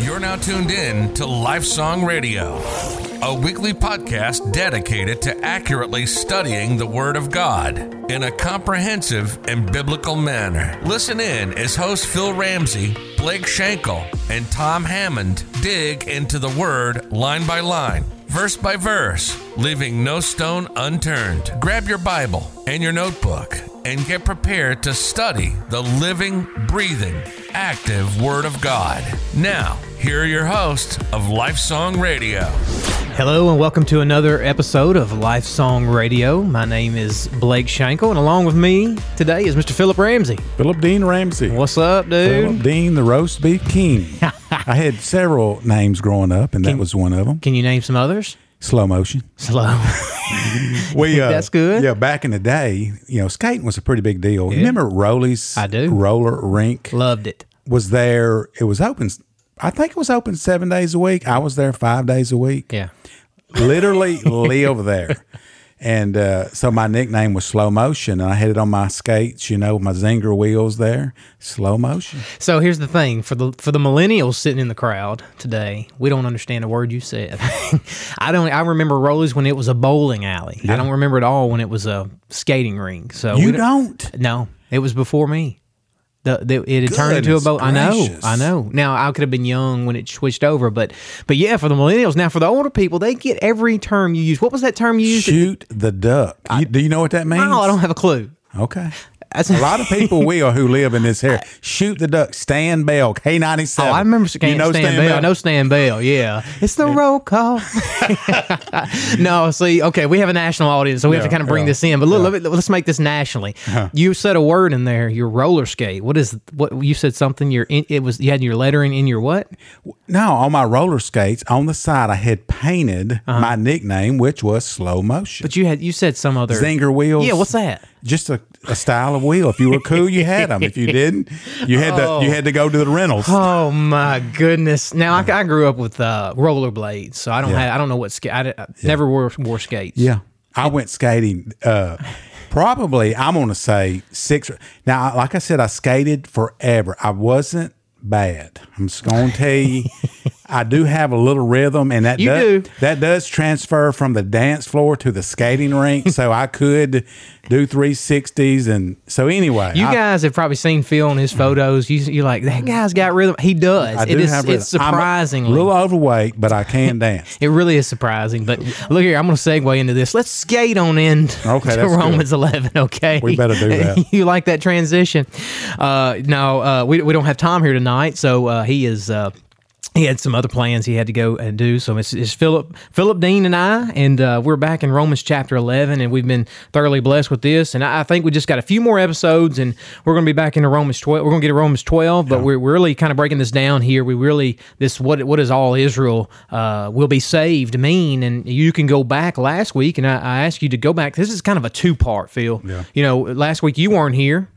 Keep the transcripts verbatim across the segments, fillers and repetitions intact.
You're now tuned in to Life Song Radio, a weekly podcast dedicated to accurately studying the Word of God in a comprehensive and biblical manner. Listen in as hosts Phil Ramsey, Blake Shankle, and Tom Hammond dig into the Word line by line, verse by verse, leaving no stone unturned. Grab your Bible and your notebook and get prepared to study the living, breathing, active Word of God. Now, here are your hosts of Life Song Radio. Hello and welcome to another episode of Life Song Radio. My name is Blake Shankle, and along with me today is Mister Philip Ramsey. Philip Dean Ramsey. What's up, dude? Philip Dean, the roast beef king. I had several names growing up, and can, that was one of them. Can you name some others? Slow motion. Slow. we uh, That's good. Yeah, back in the day, you know, skating was a pretty big deal. Yeah. Remember Rolly's I do. Roller Rink? Loved it. Was there, it was open, I think it was open seven days a week. I was there five days a week. Yeah. Literally live there. And uh, so my nickname was Slow Motion, and I had it on my skates, you know, my Zinger wheels there. Slow Motion. So here's the thing. For the for the millennials sitting in the crowd today, we don't understand a word you said. I don't. I remember Rollies when it was a bowling alley. Yeah. I don't remember it all when it was a skating rink. So You don't, don't? No. It was before me. The, the, it had Goodness turned into a boat. I know, I know. Now, I could have been young when it switched over, but but yeah, for the millennials. Now, for the older people, they get every term you use. What was that term you used? Shoot that, the duck. I, you, do you know what that means? No, I don't have a clue. Okay. That's a lot of people will who live in this here. Shoot the duck. Stan Bell, K ninety-seven. Oh, I remember Stan, you know Stan, Stan Bell. Bell. I know Stan Bell, yeah. It's the roll call. No, see, okay, we have a national audience, so we yeah, have to kind of bring yeah, this in. But look, yeah. let me, let's make this nationally. Huh. You said a word in there, your roller skate. What is, what you said something, your in, it was you had your lettering in your what? No, on my roller skates, on the side, I had painted uh-huh. my nickname, which was Slow Motion. But you had you said some other. Zinger Wheels. Yeah, what's that? Just a, a style of wheel. If you were cool, you had them. If you didn't, you had oh. to you had to go to the rentals. Oh my goodness! Now I, I grew up with uh, rollerblades, so I don't yeah. have, I don't know what skate. I, I yeah. never wore, wore skates. Yeah, I went skating. Uh, probably I'm going to say six. Now, like I said, I skated forever. I wasn't bad. I'm just going to tell you. I do have a little rhythm, and that does, do. that does transfer from the dance floor to the skating rink, so I could do three sixties. And so anyway. You I, guys have probably seen Phil in his photos. You, you're like, that guy's got rhythm. He does. I it do is, have rhythm. It's surprisingly. I'm a little overweight, but I can dance. It really is surprising. But look here, I'm going to segue into this. Let's skate on in okay, to Romans good. eleven, okay? We better do that. You like that transition? Uh, no, uh, we, we don't have Tom here tonight, so uh, he is... Uh, He had some other plans he had to go and do. So it's, it's Philip, Philip Dean and I, and uh, we're back in Romans chapter eleven, and we've been thoroughly blessed with this. And I, I think we just got a few more episodes, and we're going to be back into Romans twelve. We're going to get to Romans twelve, but yeah. we're, we're really kind of breaking this down here. We really, this what what does all Israel uh, will be saved mean? And you can go back last week, and I, I asked you to go back. This is kind of a two-part, Phil. Yeah. You know, last week you weren't here.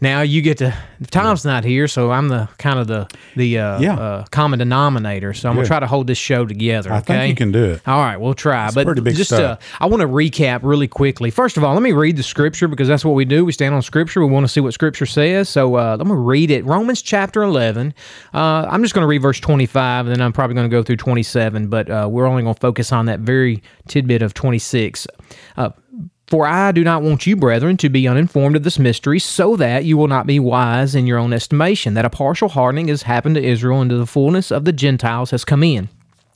Now you get to Tom's yeah. not here, so I'm the kind of the the uh, yeah. uh, common denominator. So I'm Good. gonna try to hold this show together. Okay? I think you can do it. All right, we'll try. It's but pretty big just uh, I want to recap really quickly. First of all, let me read the scripture because that's what we do. We stand on scripture. We want to see what scripture says. So uh, let me read it. Romans chapter eleven. Uh, I'm just going to read verse twenty-five, and then I'm probably going to go through twenty-seven. But uh, we're only going to focus on that very tidbit of twenty-six. Uh, For I do not want you, brethren, to be uninformed of this mystery, so that you will not be wise in your own estimation, that a partial hardening has happened to Israel, and to the fullness of the Gentiles has come in.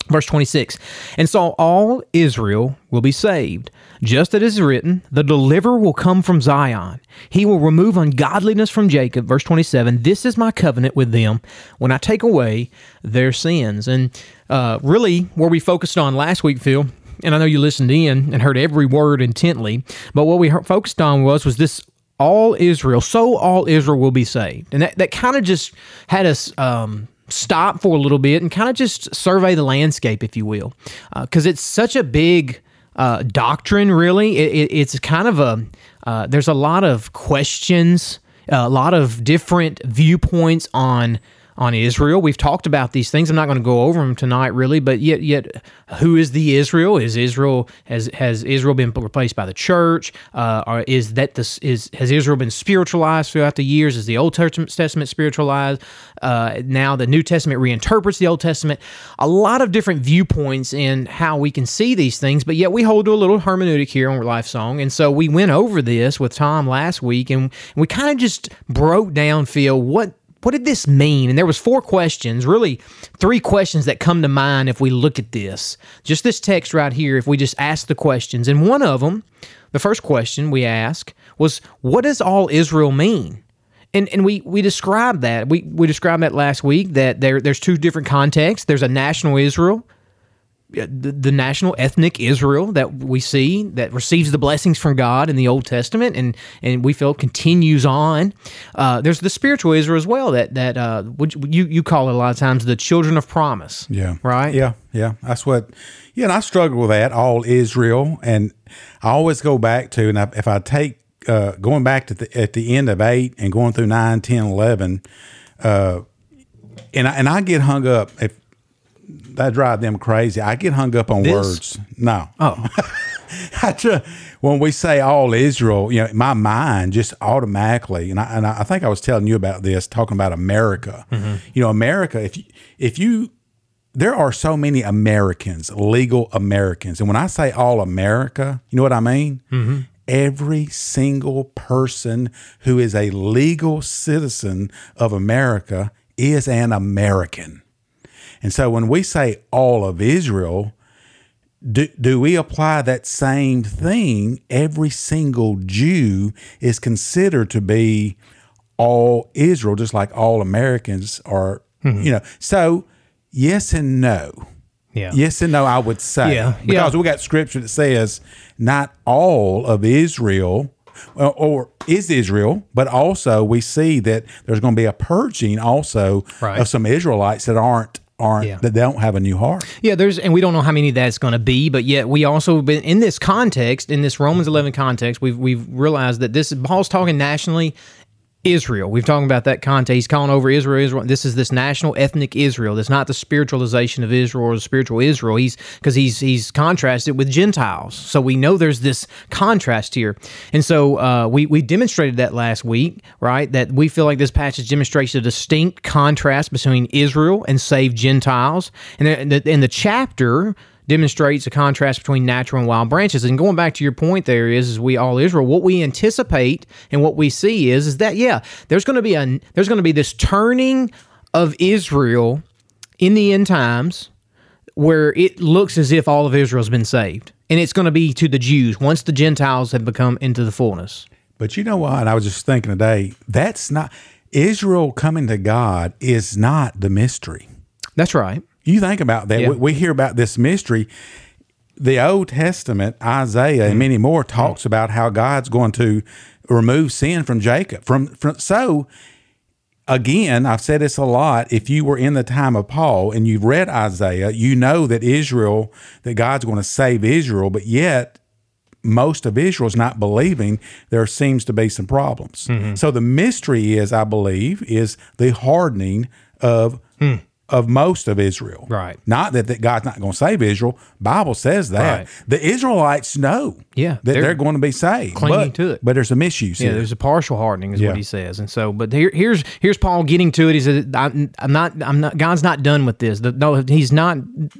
Verse twenty-six, and so all Israel will be saved. Just as it is written, the deliverer will come from Zion. He will remove ungodliness from Jacob. Verse twenty-seven, this is my covenant with them when I take away their sins. And uh, really, where we focused on last week, Phil, and I know you listened in and heard every word intently, but what we focused on was was this all Israel, so all Israel will be saved. And that, that kind of just had us um, stop for a little bit and kind of just survey the landscape, if you will, because uh, it's such a big uh, doctrine, really. It, it, it's kind of a, uh, there's a lot of questions, a lot of different viewpoints on on Israel. We've talked about these things. I'm not going to go over them tonight, really, but yet, yet, who is the Israel? Is Israel has has Israel been replaced by the church? Uh, or is that this is has Israel been spiritualized throughout the years? Is the Old Testament spiritualized? Uh, now the New Testament reinterprets the Old Testament. A lot of different viewpoints in how we can see these things, but yet we hold to a little hermeneutic here on Life Song, and so we went over this with Tom last week, and we kind of just broke down, Phil, what what did this mean? And there was four questions, really three questions that come to mind if we look at this. Just this text right here, if we just ask the questions. And one of them, the first question we asked was, what does all Israel mean? And and we we described that. We we described that last week, that there there's two different contexts. There's a national Israel, the, the national ethnic Israel that we see that receives the blessings from God in the Old Testament, and and we feel continues on. Uh, there's the spiritual Israel as well that that uh, you you call it a lot of times the children of promise. Yeah. Right. Yeah. Yeah. That's what. Yeah. And I struggle with that, all Israel, and I always go back to, and I, if I take uh, going back to the, at the end of eight and going through nine, ten, eleven, uh, and I, and I get hung up if. That drive them crazy. I get hung up on this? words. No. Oh. I try, when we say all Israel, you know, my mind just automatically, and I, and I think I was telling you about this, talking about America. Mm-hmm. You know, America, if you, if you, there are so many Americans, legal Americans. And when I say all America, you know what I mean? Mm-hmm. Every single person who is a legal citizen of America is an American. And so when we say all of Israel, do, do we apply that same thing? Every single Jew is considered to be all Israel, just like all Americans are, mm-hmm. you know. So yes and no. Yeah. Yes and no, I would say. Yeah. Because yeah. we got scripture that says not all of Israel or is Israel, but also we see that there's going to be a purging also right. of some Israelites that aren't aren't yeah. that they don't have a new heart. Yeah, there's, and we don't know how many that's going to be, but yet we also have been in this context, in this Romans eleven context, we've we've realized that this Paul's talking nationally Israel. We've talking about that context. He's calling over Israel, Israel. This is this national ethnic Israel. That's not the spiritualization of Israel or the spiritual Israel. He's because he's he's contrasted with Gentiles. So we know there's this contrast here. And so uh, we we demonstrated that last week, right? That we feel like this passage demonstrates a distinct contrast between Israel and saved Gentiles. And in the, in the chapter demonstrates a contrast between natural and wild branches. And going back to your point there is, is we all Israel, what we anticipate and what we see is, is that, yeah, there's going to be a, there's going to be this turning of Israel in the end times where it looks as if all of Israel's been saved. And it's going to be to the Jews once the Gentiles have become into the fullness. But you know what? I was just thinking today, that's not, Israel coming to God is not the mystery. That's right. You think about that. Yeah. We, we hear about this mystery. The Old Testament, Isaiah, mm-hmm. and many more talks mm-hmm. about how God's going to remove sin from Jacob. From, from so, again, I've said this a lot. If you were in the time of Paul and you've read Isaiah, you know that Israel, that God's going to save Israel, but yet most of Israel's not believing. There seems to be some problems. Mm-hmm. So the mystery is, I believe, is the hardening of mm. of most of Israel. Right. Not that, that God's not going to save Israel. Bible says that. Right. The Israelites know yeah, that they're, they're going to be saved. Clinging but, to it. But there's some issues yeah, here. Yeah, there's a partial hardening is yeah. what he says. And so, but here, here's here's Paul getting to it. He says, I'm, I'm not, I'm not, God's not done with this. The, no, he's not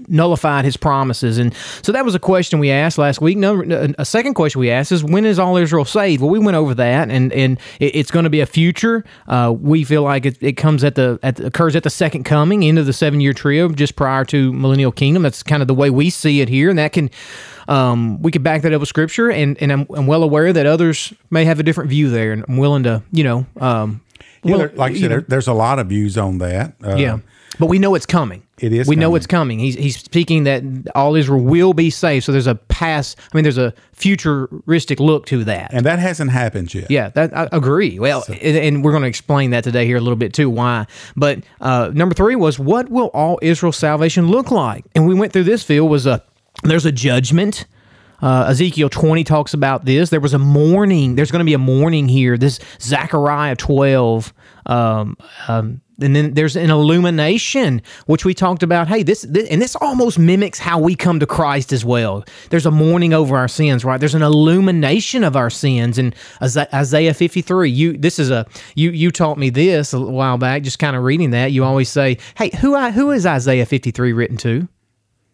nullified his promises. And so that was a question we asked last week. Number, a second question we asked is, when is all Israel saved? Well, we went over that, and, and it, it's going to be a future. Uh, we feel like it, it comes at the, at, occurs at the second coming, in of the seven-year trio just prior to millennial kingdom. That's kind of the way we see it here, and that can um we could back that up with scripture, and and I'm, I'm well aware that others may have a different view there, and I'm willing to you know um yeah, will, there, like you said, there, there's a lot of views on that uh, yeah but we know it's coming. It is. We coming. know it's coming. He's he's speaking that all Israel will be saved. So there's a past. I mean, there's a futuristic look to that, and that hasn't happened yet. Yeah, that, I agree. Well, so. and, and we're going to explain that today here a little bit too. Why? But uh, number three was, what will all Israel salvation look like? And we went through this. Field was a there's a judgment. Uh, Ezekiel twenty talks about this. There was a mourning. There's going to be a mourning here. This Zechariah twelve. Um, um, and then there's an illumination, which we talked about. Hey, this, this and this almost mimics how we come to Christ as well. There's a mourning over our sins, right? There's an illumination of our sins. And Isaiah fifty-three, you this is a you you taught me this a while back. Just kind of reading that, you always say, "Hey, who I, who is Isaiah fifty-three written to?"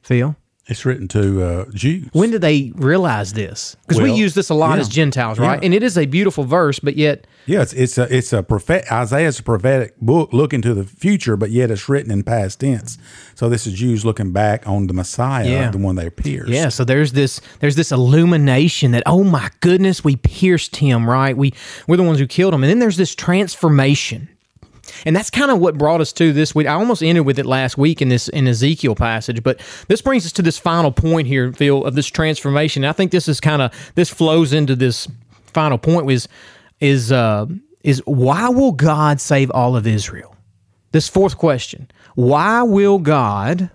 Phil? It's written to uh, Jews. When did they realize this? Because well, we use this a lot yeah. as Gentiles, right? Yeah. And it is a beautiful verse, but yet... Yeah, it's, it's a, it's a prophet, Isaiah's a prophetic book looking to the future, but yet it's written in past tense. So this is Jews looking back on the Messiah, yeah. the one they pierced. Yeah, so there's this there's this illumination that, oh my goodness, we pierced him, right? We, we're the ones who killed him. And then there's this transformation. And that's kind of what brought us to this week. I almost ended with it last week in this in Ezekiel passage, but this brings us to this final point here, Phil, of this transformation. And I think this is kind of this flows into this final point is is uh, is why will God save all of Israel? This fourth question: why will God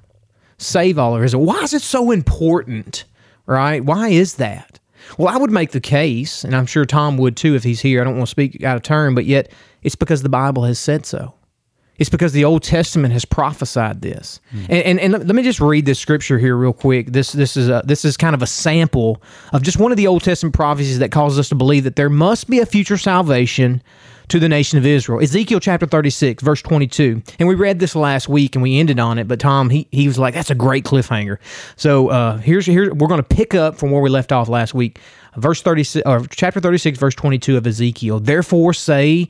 save all of Israel? Why is it so important? Right? Why is that? Well, I would make the case, and I'm sure Tom would too if he's here. I don't want to speak out of turn, but yet it's because the Bible has said so. It's because the Old Testament has prophesied this. Mm. And, and and let me just read this scripture here real quick. This this is a, this is kind of a sample of just one of the Old Testament prophecies that causes us to believe that there must be a future salvation to the nation of Israel. Ezekiel chapter thirty-six, verse twenty-two. And we read this last week and we ended on it, but Tom, he he was like, that's a great cliffhanger. So uh, here's here we're going to pick up from where we left off last week. Verse thirty-six, or chapter thirty-six, verse twenty-two of Ezekiel. Therefore say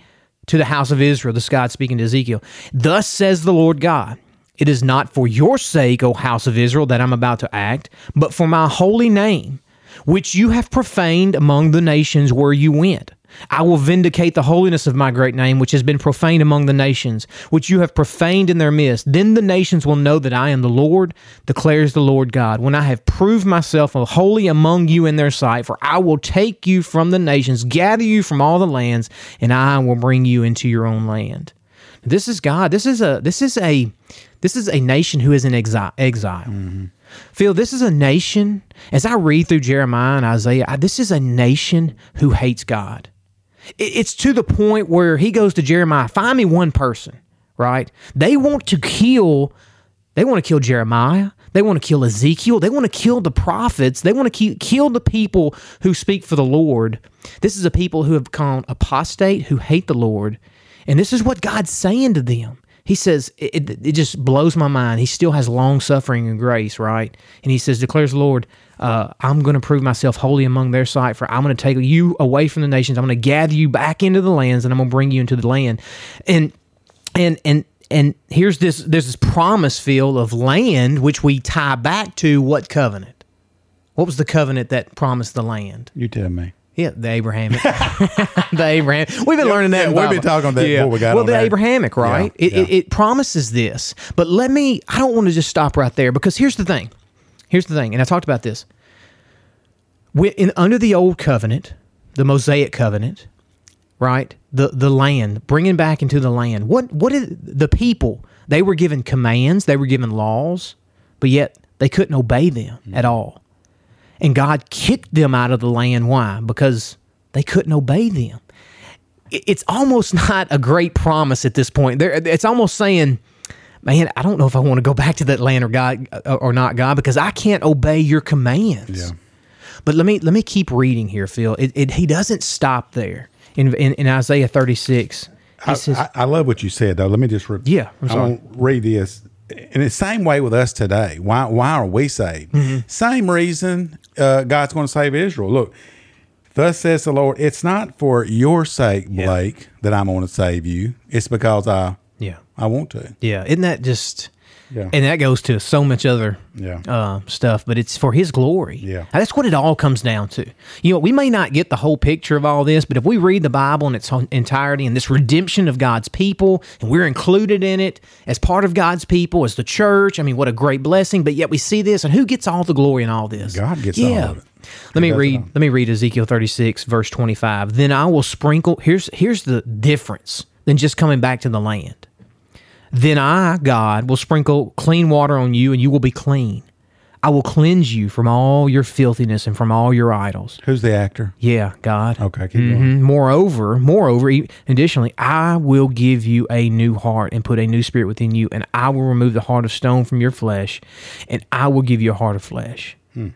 to the house of Israel, this God speaking to Ezekiel, thus says the Lord God, it is not for your sake, O house of Israel, that I'm about to act, but for my holy name, which you have profaned among the nations where you went. I will vindicate the holiness of my great name, which has been profaned among the nations, which you have profaned in their midst. Then the nations will know that I am the Lord, declares the Lord God, when I have proved myself holy among you in their sight. For I will take you from the nations, gather you from all the lands, and I will bring you into your own land. This is God. This is a this is a this is a nation who is in exile. exile. Mm-hmm. Phil, this is a nation. As I read through Jeremiah and Isaiah, I, this is a nation who hates God. It's to the point where he goes to Jeremiah, find me one person, right? They want to kill, they want to kill Jeremiah. They want to kill Ezekiel. They want to kill the prophets. They want to kill the people who speak for the Lord. This is a people who have gone apostate, who hate the Lord. And this is what God's saying to them. He says, it, it, it just blows my mind. He still has long suffering and grace, right? And he says, declares the Lord, uh, I'm going to prove myself holy among their sight, for I'm going to take you away from the nations. I'm going to gather you back into the lands, and I'm going to bring you into the land. And and and and here's this, there's this promise, Phil, of land, which we tie back to what covenant? What was the covenant that promised the land? You tell me. Yeah, the Abrahamic. the Abrahamic. We've been yeah, learning that. Yeah, we've been talking about that yeah. before we got well, on Well, the that. Abrahamic, right? Yeah, it, yeah. It, it promises this. But let me, I don't want to just stop right there because here's the thing. Here's the thing, and I talked about this. We, in, under the old covenant, the Mosaic covenant, right, the, the land, bringing back into the land, what what did the people, they were given commands, they were given laws, but yet they couldn't obey them mm. at all. And God kicked them out of the land. Why? Because they couldn't obey them. It's almost not a great promise at this point. It's almost saying, man, I don't know if I want to go back to that land or God or not, God, because I can't obey your commands. Yeah. But let me let me keep reading here, Phil. It, it, he doesn't stop there in in, in Isaiah thirty-six. I, says, I, I love what you said, though. Let me just re- yeah, I'm sorry. I won't read this. In the same way with us today, why why are we saved? Mm-hmm. Same reason uh, God's going to save Israel. Look, thus says the Lord, it's not for your sake, Blake, yeah. that I'm going to save you. It's because I yeah I want to. Yeah, isn't that just... Yeah. And that goes to so much other yeah. uh, stuff, but it's for His glory. Yeah. And that's what it all comes down to. You know, we may not get the whole picture of all this, but if we read the Bible in its entirety and this redemption of God's people, and we're included in it as part of God's people, as the church, I mean, what a great blessing, but yet we see this, and who gets all the glory in all this? God gets yeah. all of it. Let me read Let me read Ezekiel thirty-six, verse twenty-five. Then I will sprinkle... Here's Here's the difference than just coming back to the land. Then I, God, will sprinkle clean water on you, and you will be clean. I will cleanse you from all your filthiness and from all your idols. Who's the actor? Yeah, God. Okay, keep mm-hmm. going. Moreover, moreover, additionally, I will give you a new heart and put a new spirit within you, and I will remove the heart of stone from your flesh, and I will give you a heart of flesh. Hmm.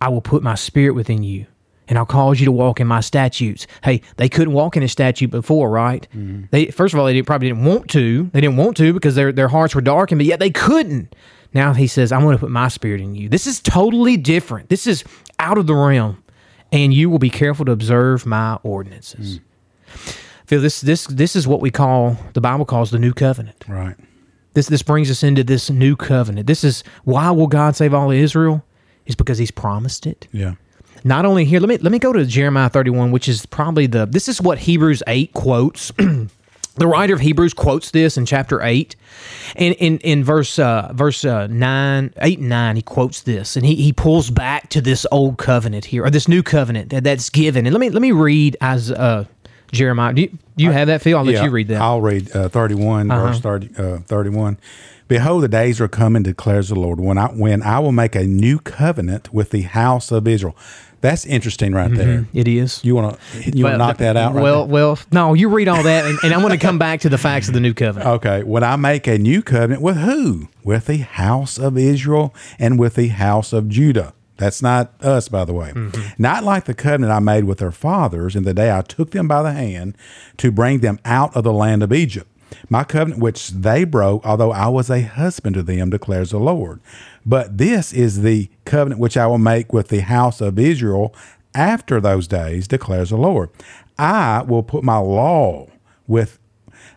I will put my spirit within you, and I'll cause you to walk in my statutes. Hey, they couldn't walk in a statute before, right? Mm-hmm. They First of all, they didn't, probably didn't want to. They didn't want to because their, their hearts were darkened, but yet they couldn't. Now he says, I'm going to put my spirit in you. This is totally different. This is out of the realm. And you will be careful to observe my ordinances. Mm. Phil, this this this is what we call, the Bible calls the new covenant. Right. This this brings us into this new covenant. This is why will God save all of Israel? It's because he's promised it. Yeah. Not only here, let me let me go to Jeremiah thirty-one, which is probably the, this is what Hebrews eight quotes. The writer of Hebrews quotes this in chapter eight, and in in verse uh, verse uh, nine, eight and nine, he quotes this, and he he pulls back to this old covenant here, or this new covenant that, that's given. And let me let me read as uh, Jeremiah. Do you, do you I, have that, Phil? I'll yeah, let you read that. I'll read uh, thirty-one, uh-huh. verse thirty, uh, thirty-one. Behold, the days are coming, declares the Lord, when I when I will make a new covenant with the house of Israel. That's interesting right mm-hmm. there. It is. You want to you well, knock that out right Well, there? well, no, you read all that, and, and I'm going to come back to the facts of the new covenant. Okay. When I make a new covenant with who? With the house of Israel and with the house of Judah. That's not us, by the way. Mm-hmm. Not like the covenant I made with their fathers in the day I took them by the hand to bring them out of the land of Egypt. My covenant, which they broke, although I was a husband to them, declares the Lord. But this is the covenant which I will make with the house of Israel after those days, declares the Lord. I will put my law with,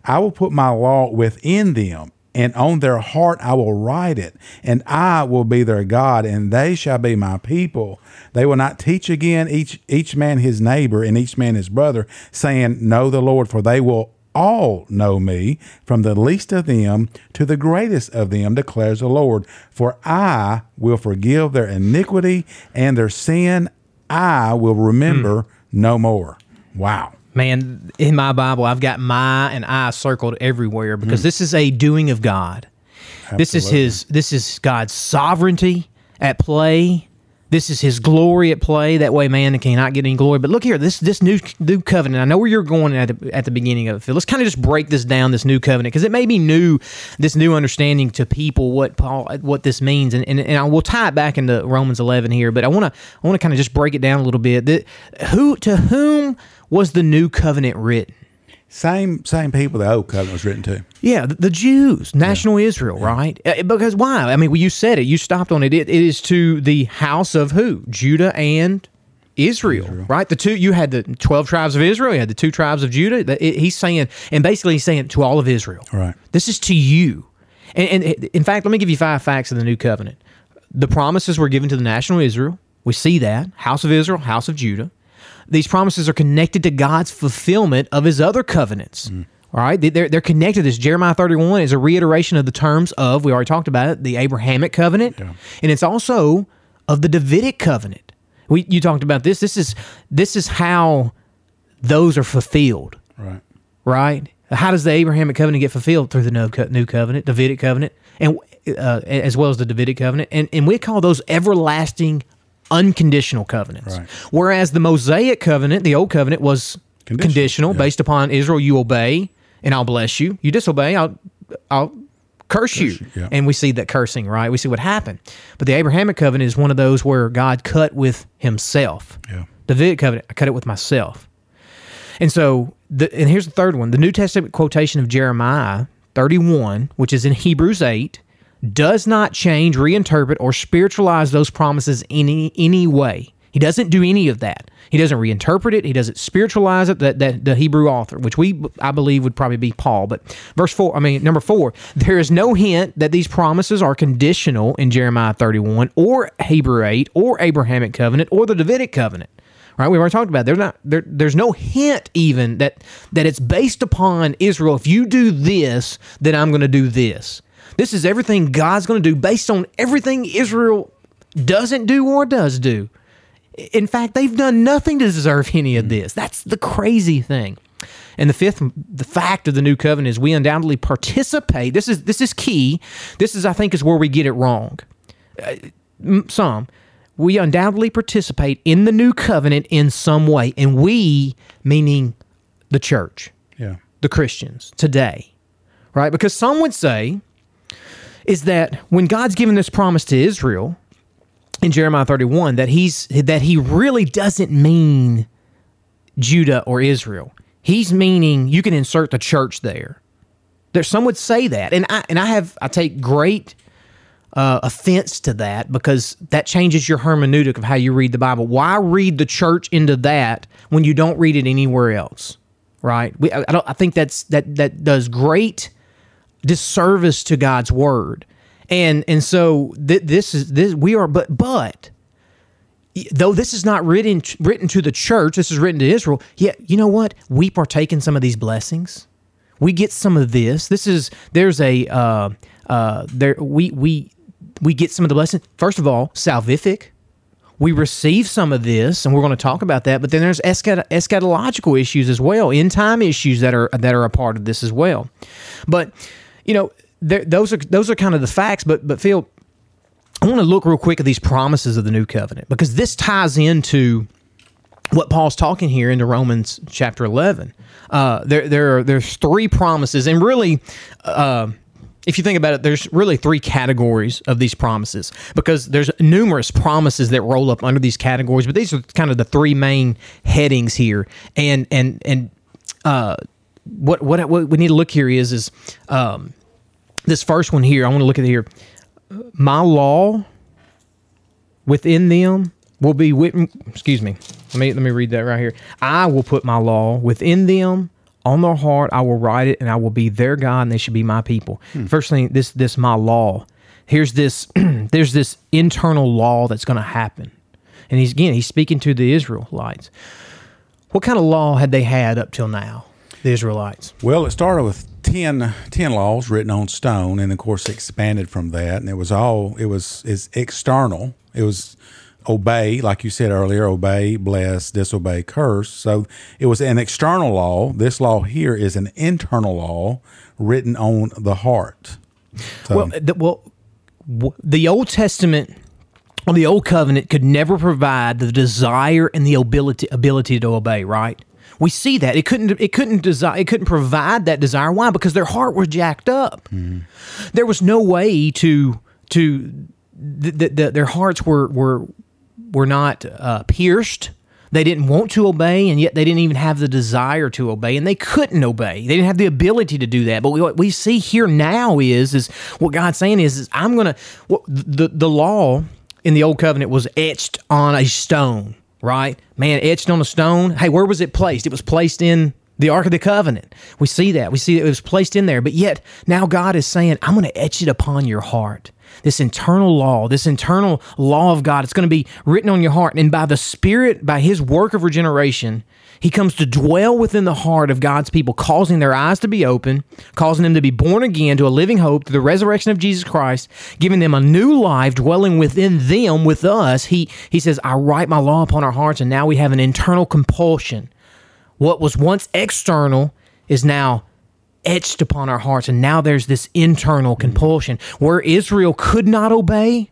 I will put my law within them, and on their heart I will write it, and I will be their God, and they shall be my people. They will not teach again each each man his neighbor and each man his brother, saying, Know the Lord, for they will all know me, from the least of them to the greatest of them, declares the Lord. For I will forgive their iniquity and their sin. I will remember mm. no more. Wow. Man, in my Bible, I've got my and I circled everywhere because mm. this is a doing of God. Absolutely. This is his. This is God's sovereignty at play. This is his glory at play. That way, man cannot get any glory. But look here, this this new new covenant. I know where you're going at the, at the beginning of it, Phil. Let's kind of just break this down, this new covenant, because it may be new, this new understanding to people what Paul what this means, and and, and I will tie it back into Romans eleven here. But I want to I want to kind of just break it down a little bit. The, who to whom was the new covenant written? Same same people the old covenant was written to. Yeah, the, the Jews, national yeah. Israel, yeah. right? Because why? I mean, well, you said it. You stopped on it. it. It is to the house of who? Judah and Israel, Israel, right? The two. You had the twelve tribes of Israel. You had the two tribes of Judah. It, he's saying, and basically he's saying to all of Israel. Right. This is to you. And, and in fact, let me give you five facts of the new covenant. The promises were given to the national Israel. We see that. House of Israel, house of Judah. These promises are connected to God's fulfillment of his other covenants. Mm. All right, they're, they're connected. This Jeremiah thirty-one is a reiteration of the terms of, we already talked about it, the Abrahamic covenant, yeah. and it's also of the Davidic covenant. We you talked about this. This is this is how those are fulfilled. Right. Right? How does the Abrahamic covenant get fulfilled? Through the new covenant, Davidic covenant, and uh, as well as the Davidic covenant, and and we call those everlasting unconditional covenants. Right. Whereas the Mosaic covenant, the old covenant, was conditional, conditional yeah. based upon Israel, you obey, and I'll bless you. You disobey, I'll I'll curse, curse you. you. Yeah. And we see that cursing, right? We see what happened. But the Abrahamic covenant is one of those where God cut with himself. Yeah. The Davidic covenant, I cut it with myself. And so, the, and here's the third one. The New Testament quotation of Jeremiah thirty-one, which is in Hebrews eight, does not change, reinterpret, or spiritualize those promises in any, any way. He doesn't do any of that. He doesn't reinterpret it. He doesn't spiritualize it. That, that the Hebrew author, which we I believe would probably be Paul, but verse four. I mean, number four. There is no hint that these promises are conditional in Jeremiah thirty-one or Hebrew eight or Abrahamic covenant or the Davidic covenant. Right? We've already talked about it. They're not. There, there's no hint even that that it's based upon Israel. If you do this, then I'm going to do this. This is everything God's going to do based on everything Israel doesn't do or does do. In fact, they've done nothing to deserve any of this. That's the crazy thing. And the fifth, the fact of the new covenant is we undoubtedly participate. This is this is key. This is, I think, is where we get it wrong. psalm, we undoubtedly participate in the new covenant in some way. And we, meaning the church, yeah, the Christians today, right? Because some would say is that when God's given this promise to Israel in Jeremiah thirty-one, that he's that he really doesn't mean Judah or Israel. He's meaning you can insert the church there. There, some would say that, and I and I have I take great uh, offense to that, because that changes your hermeneutic of how you read the Bible. Why read the church into that when you don't read it anywhere else, right? We, I don't. I think that's that that does great disservice to God's word, and and so th- this is this we are, but but. Though this is not written written to the church, this is written to Israel, yet, you know what? We partake in some of these blessings. We get some of this. This is, there's a, uh, uh, there we we we get some of the blessings. First of all, salvific. We receive some of this, and we're going to talk about that, but then there's eschat- eschatological issues as well, end time issues that are that are a part of this as well. But, you know, there, those are those are kind of the facts, but, but Phil, I want to look real quick at these promises of the new covenant, because this ties into what Paul's talking here into Romans chapter eleven. Uh, there, there are there's three promises, and really, uh, if you think about it, there's really three categories of these promises, because there's numerous promises that roll up under these categories, but these are kind of the three main headings here. And and and uh, what what what we need to look here is is um, this first one here. I want to look at it here. My law within them will be with, excuse me. Let me let me read that right here. I will put my law within them on their heart. I will write it, and I will be their God, and they should be my people. Hmm. First thing, this this my law. Here's this. There's this internal law that's going to happen, and he's again he's speaking to the Israelites. What kind of law had they had up till now? The Israelites. Well, it started with ten, ten laws written on stone, and of course expanded from that. And it was all it was is external. It was obey, like you said earlier, obey, bless, disobey, curse. So it was an external law. This law here is an internal law written on the heart. So, well, the, well, the Old Testament or the Old Covenant could never provide the desire and the ability ability to obey, right? We see that it couldn't it couldn't desire it couldn't provide that desire. Why? Because their heart was jacked up. Mm-hmm. There was no way to to th- th- th- their hearts were were were not uh, pierced. They didn't want to obey, and yet they didn't even have the desire to obey, and they couldn't obey. They didn't have the ability to do that. But what we see here now is is what God's saying is, is I'm gonna what, the the law in the Old Covenant was etched on a stone. Right? Man, etched on a stone. Hey, where was it placed? It was placed in the Ark of the Covenant. We see that. We see that it was placed in there. But yet, now God is saying, I'm going to etch it upon your heart. This internal law, this internal law of God, it's going to be written on your heart. And by the Spirit, by His work of regeneration, He comes to dwell within the heart of God's people, causing their eyes to be open, causing them to be born again to a living hope through the resurrection of Jesus Christ, giving them a new life, dwelling within them, with us. He he says, I write my law upon our hearts, and now we have an internal compulsion. What was once external is now etched upon our hearts, and now there's this internal compulsion. Where Israel could not obey,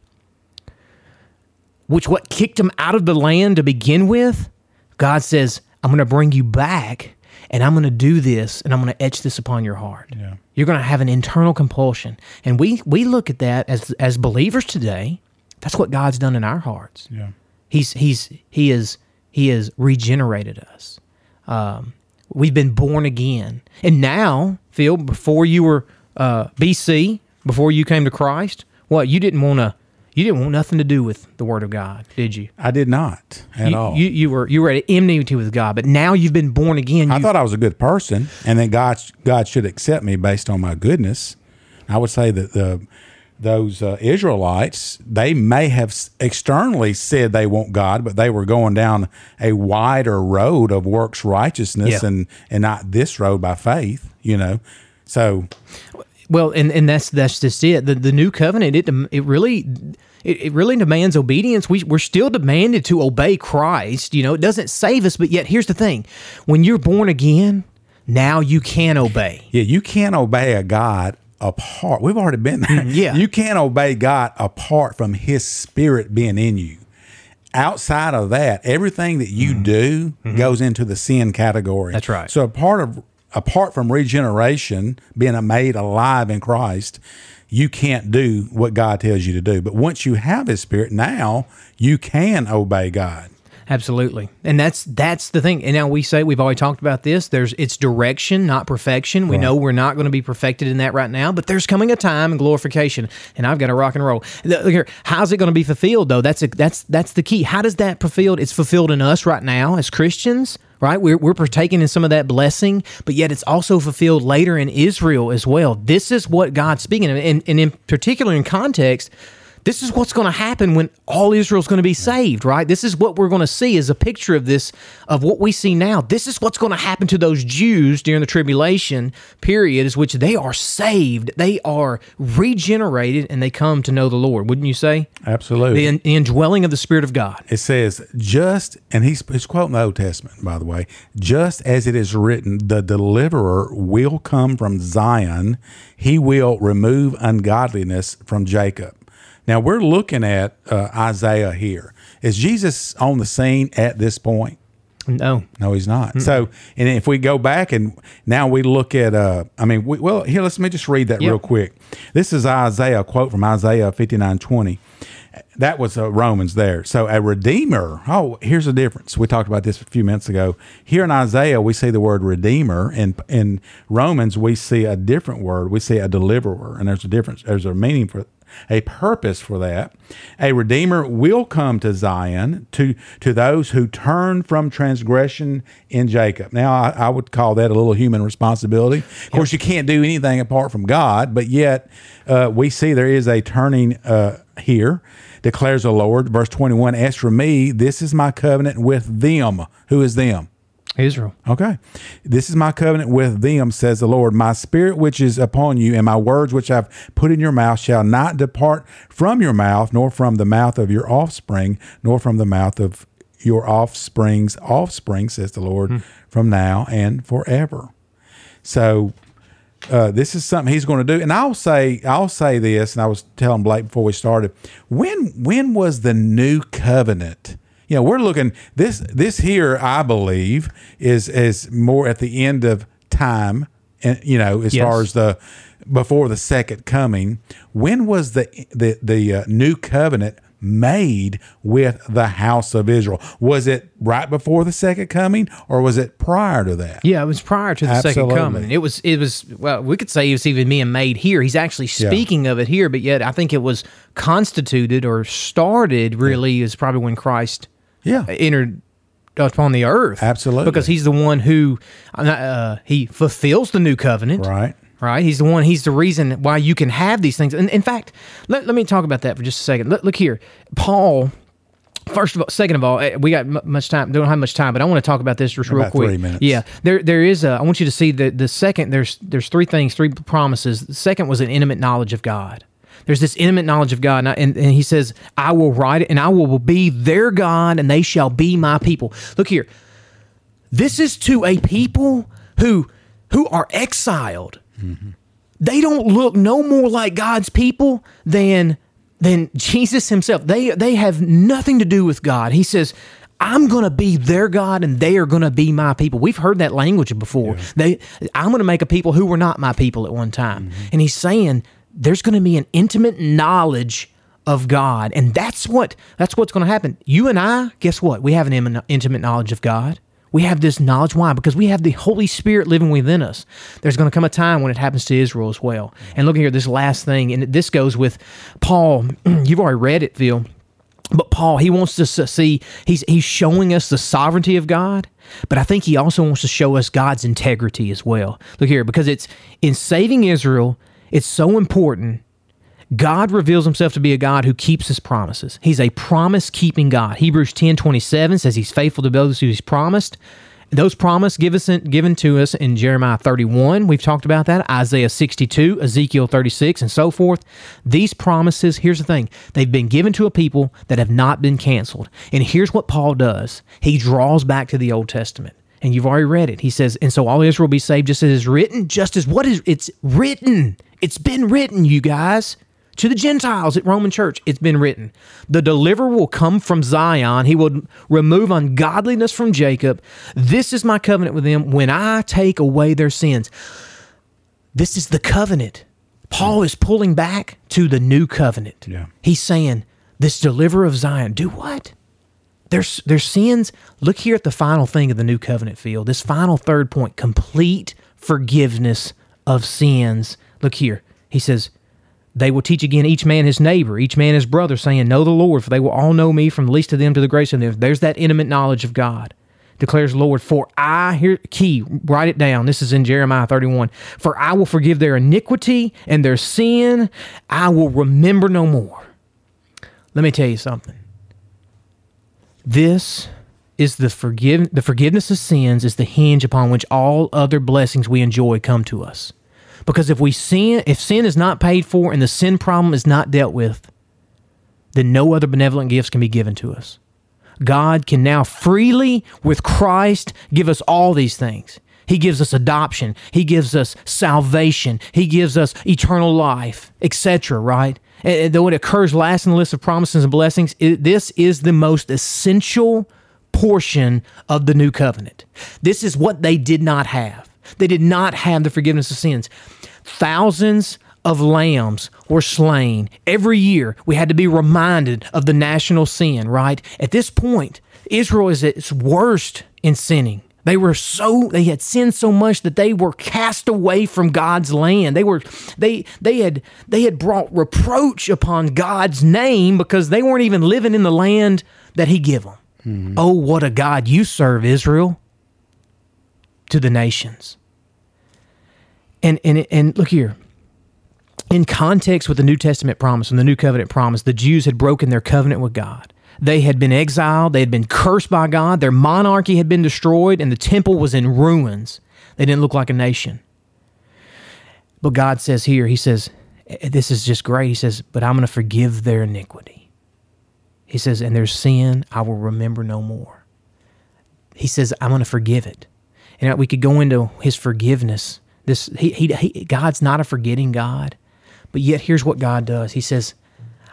which what kicked them out of the land to begin with, God says, I'm going to bring you back, and I'm going to do this, and I'm going to etch this upon your heart. Yeah. You're going to have an internal compulsion. And we we look at that as as believers today. That's what God's done in our hearts. Yeah. He's he's he is he has regenerated us. Um, we've been born again. And now, Phil, before you were uh, B C, before you came to Christ, what you didn't want to You didn't want nothing to do with the Word of God, did you? I did not at you, all. You, you were you were at enmity with God, but now you've been born again. I thought I was a good person, and that God God should accept me based on my goodness. I would say that the those uh, Israelites, they may have externally said they want God, but they were going down a wider road of works righteousness, yeah, and and not this road by faith. You know, so. Well, and, and that's that's just it. The the new covenant it it really it, it really demands obedience. We we're still demanded to obey Christ. You know, it doesn't save us, but yet here's the thing: when you're born again, now you can obey. Yeah, you can't obey a God apart. We've already been there. Mm, yeah. You can't obey God apart from his spirit being in you. Outside of that, everything that you mm. do mm-hmm. goes into the sin category. That's right. So apart of apart from regeneration, being made alive in Christ, you can't do what God tells you to do. But once you have his spirit, now you can obey God. Absolutely. And that's that's the thing. And now we say, we've already talked about this, there's it's direction, not perfection. We right. know we're not going to be perfected in that right now, but there's coming a time in glorification, and I've got to rock and roll. Look here, how's it going to be fulfilled, though? That's a, that's that's the key. How does that fulfilled? It's fulfilled in us right now as Christians, right? We're, we're partaking in some of that blessing, but yet it's also fulfilled later in Israel as well. This is what God's speaking of, and, and in particular in context, this is what's going to happen when all Israel's going to be saved, right? This is what we're going to see as a picture of this, of what we see now. This is what's going to happen to those Jews during the tribulation period, is which they are saved, they are regenerated, and they come to know the Lord. Wouldn't you say? Absolutely. The indwelling of the Spirit of God. It says, just, and he's, he's quoting the Old Testament, by the way, just as it is written, the deliverer will come from Zion. He will remove ungodliness from Jacob. Now, we're looking at uh, Isaiah here. Is Jesus on the scene at this point? No. No, he's not. Mm-hmm. So, and if we go back and now we look at, uh, I mean, we, well, here, let's, let me just read that yep. real quick. This is Isaiah, a quote from Isaiah fifty-nine twenty. That was uh, Romans there. So a redeemer, oh, here's the difference. We talked about this a few minutes ago. Here in Isaiah, we see the word redeemer, and in Romans, we see a different word. We see a deliverer, and there's a difference. There's a meaning for a purpose for that. A redeemer will come to Zion, to to those who turn from transgression in Jacob. Now, I, I would call that a little human responsibility. Of course, you can't do anything apart from God, but yet uh, we see there is a turning uh, here, declares the Lord. Verse twenty-one, as for me, this is my covenant with them. Who is them? Israel. Okay. This is my covenant with them, says the Lord. My spirit which is upon you and my words which I've put in your mouth shall not depart from your mouth, nor from the mouth of your offspring, nor from the mouth of your offspring's offspring, says the Lord, hmm. from now and forever. So uh, this is something he's going to do. And I'll say I'll say this, and I was telling Blake before we started, when when was the new covenant? You know, we're looking, this this here, I believe, is is more at the end of time, and you know, as yes. far as the, before the second coming. When was the, the, the uh, new covenant made with the house of Israel? Was it right before the second coming, or was it prior to that? Yeah, it was prior to the Absolutely. second coming. It was, it was, well, we could say it was even being made here. He's actually speaking yeah. of it here, but yet I think it was constituted or started really yeah. is probably when Christ... Yeah, entered upon the earth. Absolutely, because he's the one who uh, he fulfills the new covenant. Right, right. He's the one. He's the reason why you can have these things. And in fact, let, let me talk about that for just a second. Look, look here, Paul. First of all, second of all, we got much time. Don't have much time, but I want to talk about this just real about quick. Three minutes. Yeah, there, there is a. I want you to see the the second. There's there's three things, three promises. The second was an intimate knowledge of God. There's this intimate knowledge of God, and, I, and, and he says, I will write it, and I will be their God, and they shall be my people. Look here. This is to a people who who are exiled. Mm-hmm. They don't look no more like God's people than, than Jesus himself. They, they have nothing to do with God. He says, I'm going to be their God, and they are going to be my people. We've heard that language before. Yeah. They, I'm going to make a people who were not my people at one time. Mm-hmm. And he's saying... there's going to be an intimate knowledge of God, and that's what that's what's going to happen. You and I, guess what? We have an intimate knowledge of God. We have this knowledge. Why? Because we have the Holy Spirit living within us. There's going to come a time when it happens to Israel as well. And look here, this last thing, and this goes with Paul. You've already read it, Phil. But Paul, he wants us to see, he's he's showing us the sovereignty of God, but I think he also wants to show us God's integrity as well. Look here, because it's in saving Israel, it's so important. God reveals himself to be a God who keeps his promises. He's a promise-keeping God. Hebrews ten twenty-seven says he's faithful to those who he's promised. Those promises give us, given to us in Jeremiah thirty-one, we've talked about that, Isaiah sixty-two, Ezekiel thirty-six, and so forth. These promises, here's the thing, they've been given to a people that have not been canceled. And here's what Paul does. He draws back to the Old Testament. And you've already read it. He says, and so all Israel will be saved just as it's written, just as what is, it's written. It's been written, you guys. To the Gentiles at Roman church, it's been written. The deliverer will come from Zion. He will remove ungodliness from Jacob. This is my covenant with them when I take away their sins. This is the covenant. Paul is pulling back to the new covenant. Yeah. He's saying, this deliverer of Zion, do what? Their, their sins, look here at the final thing of the new covenant field, this final third point, complete forgiveness of sins. Look here. He says, they will teach again each man his neighbor, each man his brother, saying, know the Lord, for they will all know me, from the least of them to the greatest of them. There's that intimate knowledge of God. Declares the Lord, for I, here, key, write it down. This is in Jeremiah thirty-one. For I will forgive their iniquity and their sin. I will remember no more. Let me tell you something. This is the forgive, the forgiveness of sins is the hinge upon which all other blessings we enjoy come to us. Because if we sin, if sin is not paid for and the sin problem is not dealt with, then no other benevolent gifts can be given to us. God can now freely, with Christ, give us all these things. He gives us adoption. He gives us salvation. He gives us eternal life, et cetera, right? And though it occurs last in the list of promises and blessings, it, this is the most essential portion of the new covenant. This is what they did not have. They did not have the forgiveness of sins. Thousands of lambs were slain. Every year, we had to be reminded of the national sin, right? At this point, Israel is at its worst in sinning. They were so, they had sinned so much that they were cast away from God's land. They were, they, they had, they had brought reproach upon God's name because they weren't even living in the land that He gave them. Mm-hmm. Oh, what a God you serve, Israel, to the nations. And, and, and look here. In context with the New Testament promise and the New Covenant promise, the Jews had broken their covenant with God. They had been exiled. They had been cursed by God. Their monarchy had been destroyed, and the temple was in ruins. They didn't look like a nation. But God says here, He says, this is just great. He says, but I'm going to forgive their iniquity. He says, and their sin I will remember no more. He says, I'm going to forgive it. And we could go into His forgiveness. This he, he, he God's not a forgetting God. But yet here's what God does. He says,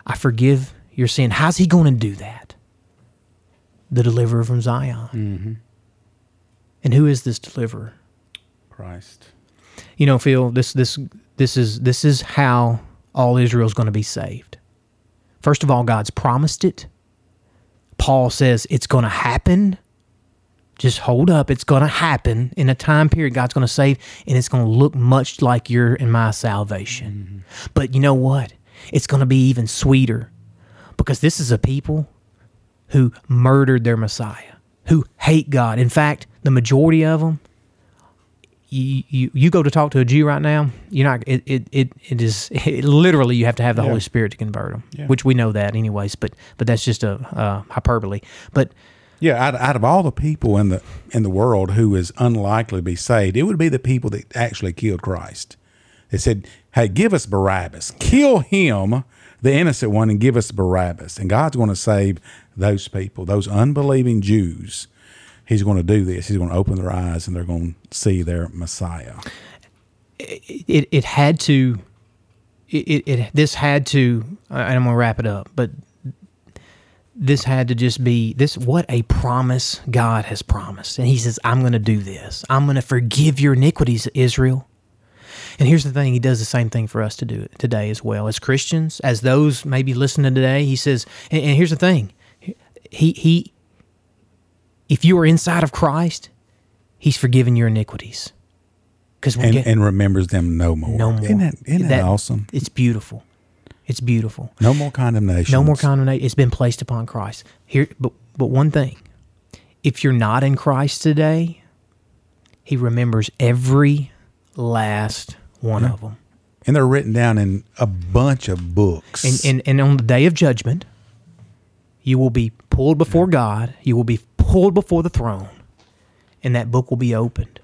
I forgive your sin. How's He going to do that? The deliverer from Zion. Mm-hmm. And who is this deliverer? Christ. You know, Phil, this this this is this is how all Israel's going to be saved. First of all, God's promised it. Paul says it's going to happen. Just hold up. It's going to happen in a time period. God's going to save, and it's going to look much like your and my salvation. Mm-hmm. But you know what? It's going to be even sweeter, because this is a people who murdered their Messiah, who hate God. In fact, the majority of them, you you, you go to talk to a Jew right now, you're not. It it it, it is it, literally you have to have the yeah. Holy Spirit to convert them, yeah. which we know that anyways. But but that's just a uh, hyperbole. But yeah, out, out of all the people in the in the world who is unlikely to be saved, it would be the people that actually killed Christ. They said, hey, give us Barabbas. Kill him, the innocent one, and give us Barabbas. And God's going to save those people, those unbelieving Jews. He's going to do this. He's going to open their eyes, and they're going to see their Messiah. It, it, it had to, it, it this had to, and I'm going to wrap it up, but this had to just be this. What a promise God has promised. And He says, I'm going to do this. I'm going to forgive your iniquities, Israel. And here's the thing. He does the same thing for us to do it today as well. As Christians, as those maybe listening today, He says, and, and here's the thing. He, he, if you are inside of Christ, He's forgiven your iniquities. Cause and, get, and remembers them no more. No more. Isn't that, isn't that, that awesome? It's beautiful. It's beautiful. No more condemnation. No more condemnation. It's been placed upon Christ. Here, but but one thing, if you're not in Christ today, He remembers every last one yeah. of them. And they're written down in a bunch of books. And, and, and on the day of judgment, you will be pulled before yeah. God. You will be pulled before the throne, and that book will be opened.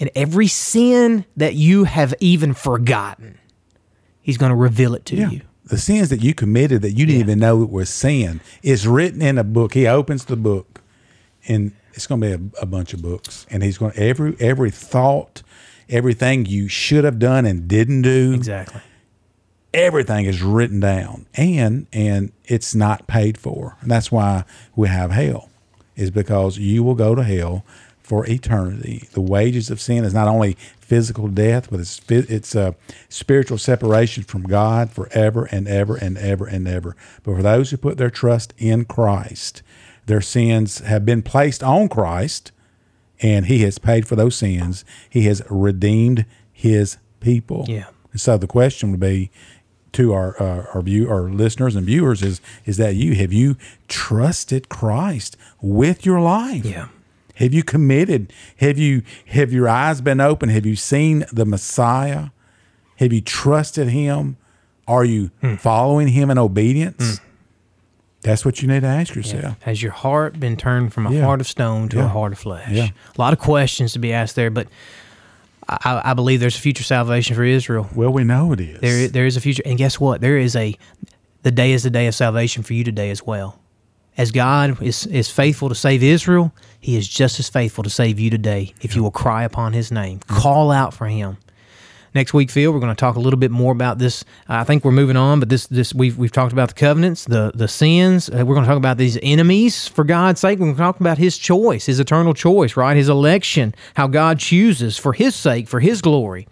And every sin that you have even forgotten, He's going to reveal it to yeah. you. The sins that you committed that you didn't yeah. even know it was sin is written in a book. He opens the book, and It's going to be a, a bunch of books, and he's going to every every thought, everything you should have done and didn't do. Exactly. Everything is written down, and and it's not paid for. And that's why we have hell, is because you will go to hell for eternity. The wages of sin is not only physical death, but it's it's a spiritual separation from God forever and ever and ever and ever. But for those who put their trust in Christ, their sins have been placed on Christ, and He has paid for those sins. He has redeemed His people. Yeah. And so the question would be, to our uh, our view, our listeners and viewers, is is that you have you trusted Christ with your life? Yeah. Have you committed? Have you have your eyes been open? Have you seen the Messiah? Have you trusted Him? Are you mm. following Him in obedience? Mm. That's what you need to ask yourself. Yeah. Has your heart been turned from a yeah. heart of stone to yeah. a heart of flesh? Yeah. A lot of questions to be asked there, but I, I believe there's a future salvation for Israel. Well, we know it is. There, there is a future, and guess what? There is a, the day is the day of salvation for you today as well. As God is, is faithful to save Israel, He is just as faithful to save you today if you will cry upon His name. Call out for Him. Next week, Phil, we're going to talk a little bit more about this. I think we're moving on, but this this we've we've talked about the covenants, the the sins. Uh, we're going to talk about these enemies for God's sake. We're going to talk about His choice, His eternal choice, right? His election, how God chooses for His sake, for His glory.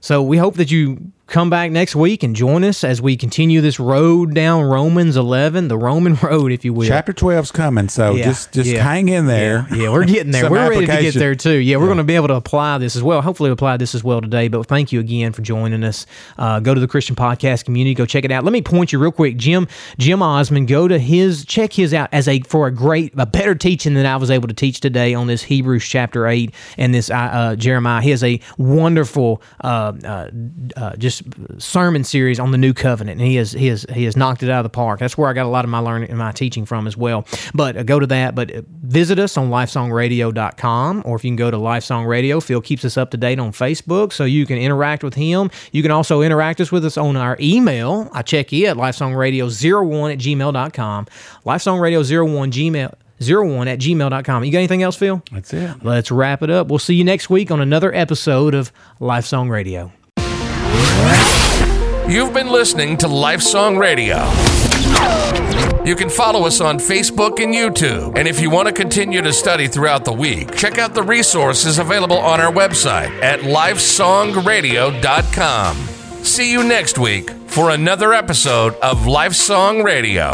So we hope that you come back next week and join us as we continue this road down Romans eleven, the Roman road, if you will. Chapter twelve's coming, so yeah, just just yeah. hang in there. Yeah, yeah, we're getting there. We're ready to get there, too. Yeah, we're yeah. going to be able to apply this as well, hopefully apply this as well today, but thank you again for joining us. Uh, go to the Christian Podcast Community. Go check it out. Let me point you real quick. Jim Jim Osman, go to his, check his out as a for a great, a better teaching than I was able to teach today on this Hebrews chapter eight and this uh, Jeremiah. He has a wonderful, uh, uh, uh, just sermon series on the new covenant, and he has he has he has knocked it out of the park. That's where I got a lot of my learning and my teaching from as well. But uh, go to that. But visit us on life song radio dot com, or if you can go to Life Song Radio. Phil keeps us up to date on Facebook, so you can interact with him. You can also interact us with us on our email. I check it at life song radio zero one at gmail dot com. life song radio zero one gmail zero one at gmail dot com. You got anything else, Phil? That's it. Let's wrap it up. We'll see you next week on another episode of Life Song Radio. You've been listening to Life Song Radio. You can follow us on Facebook and YouTube. And if you want to continue to study throughout the week, check out the resources available on our website at life song radio dot com. See you next week for another episode of Life Song Radio.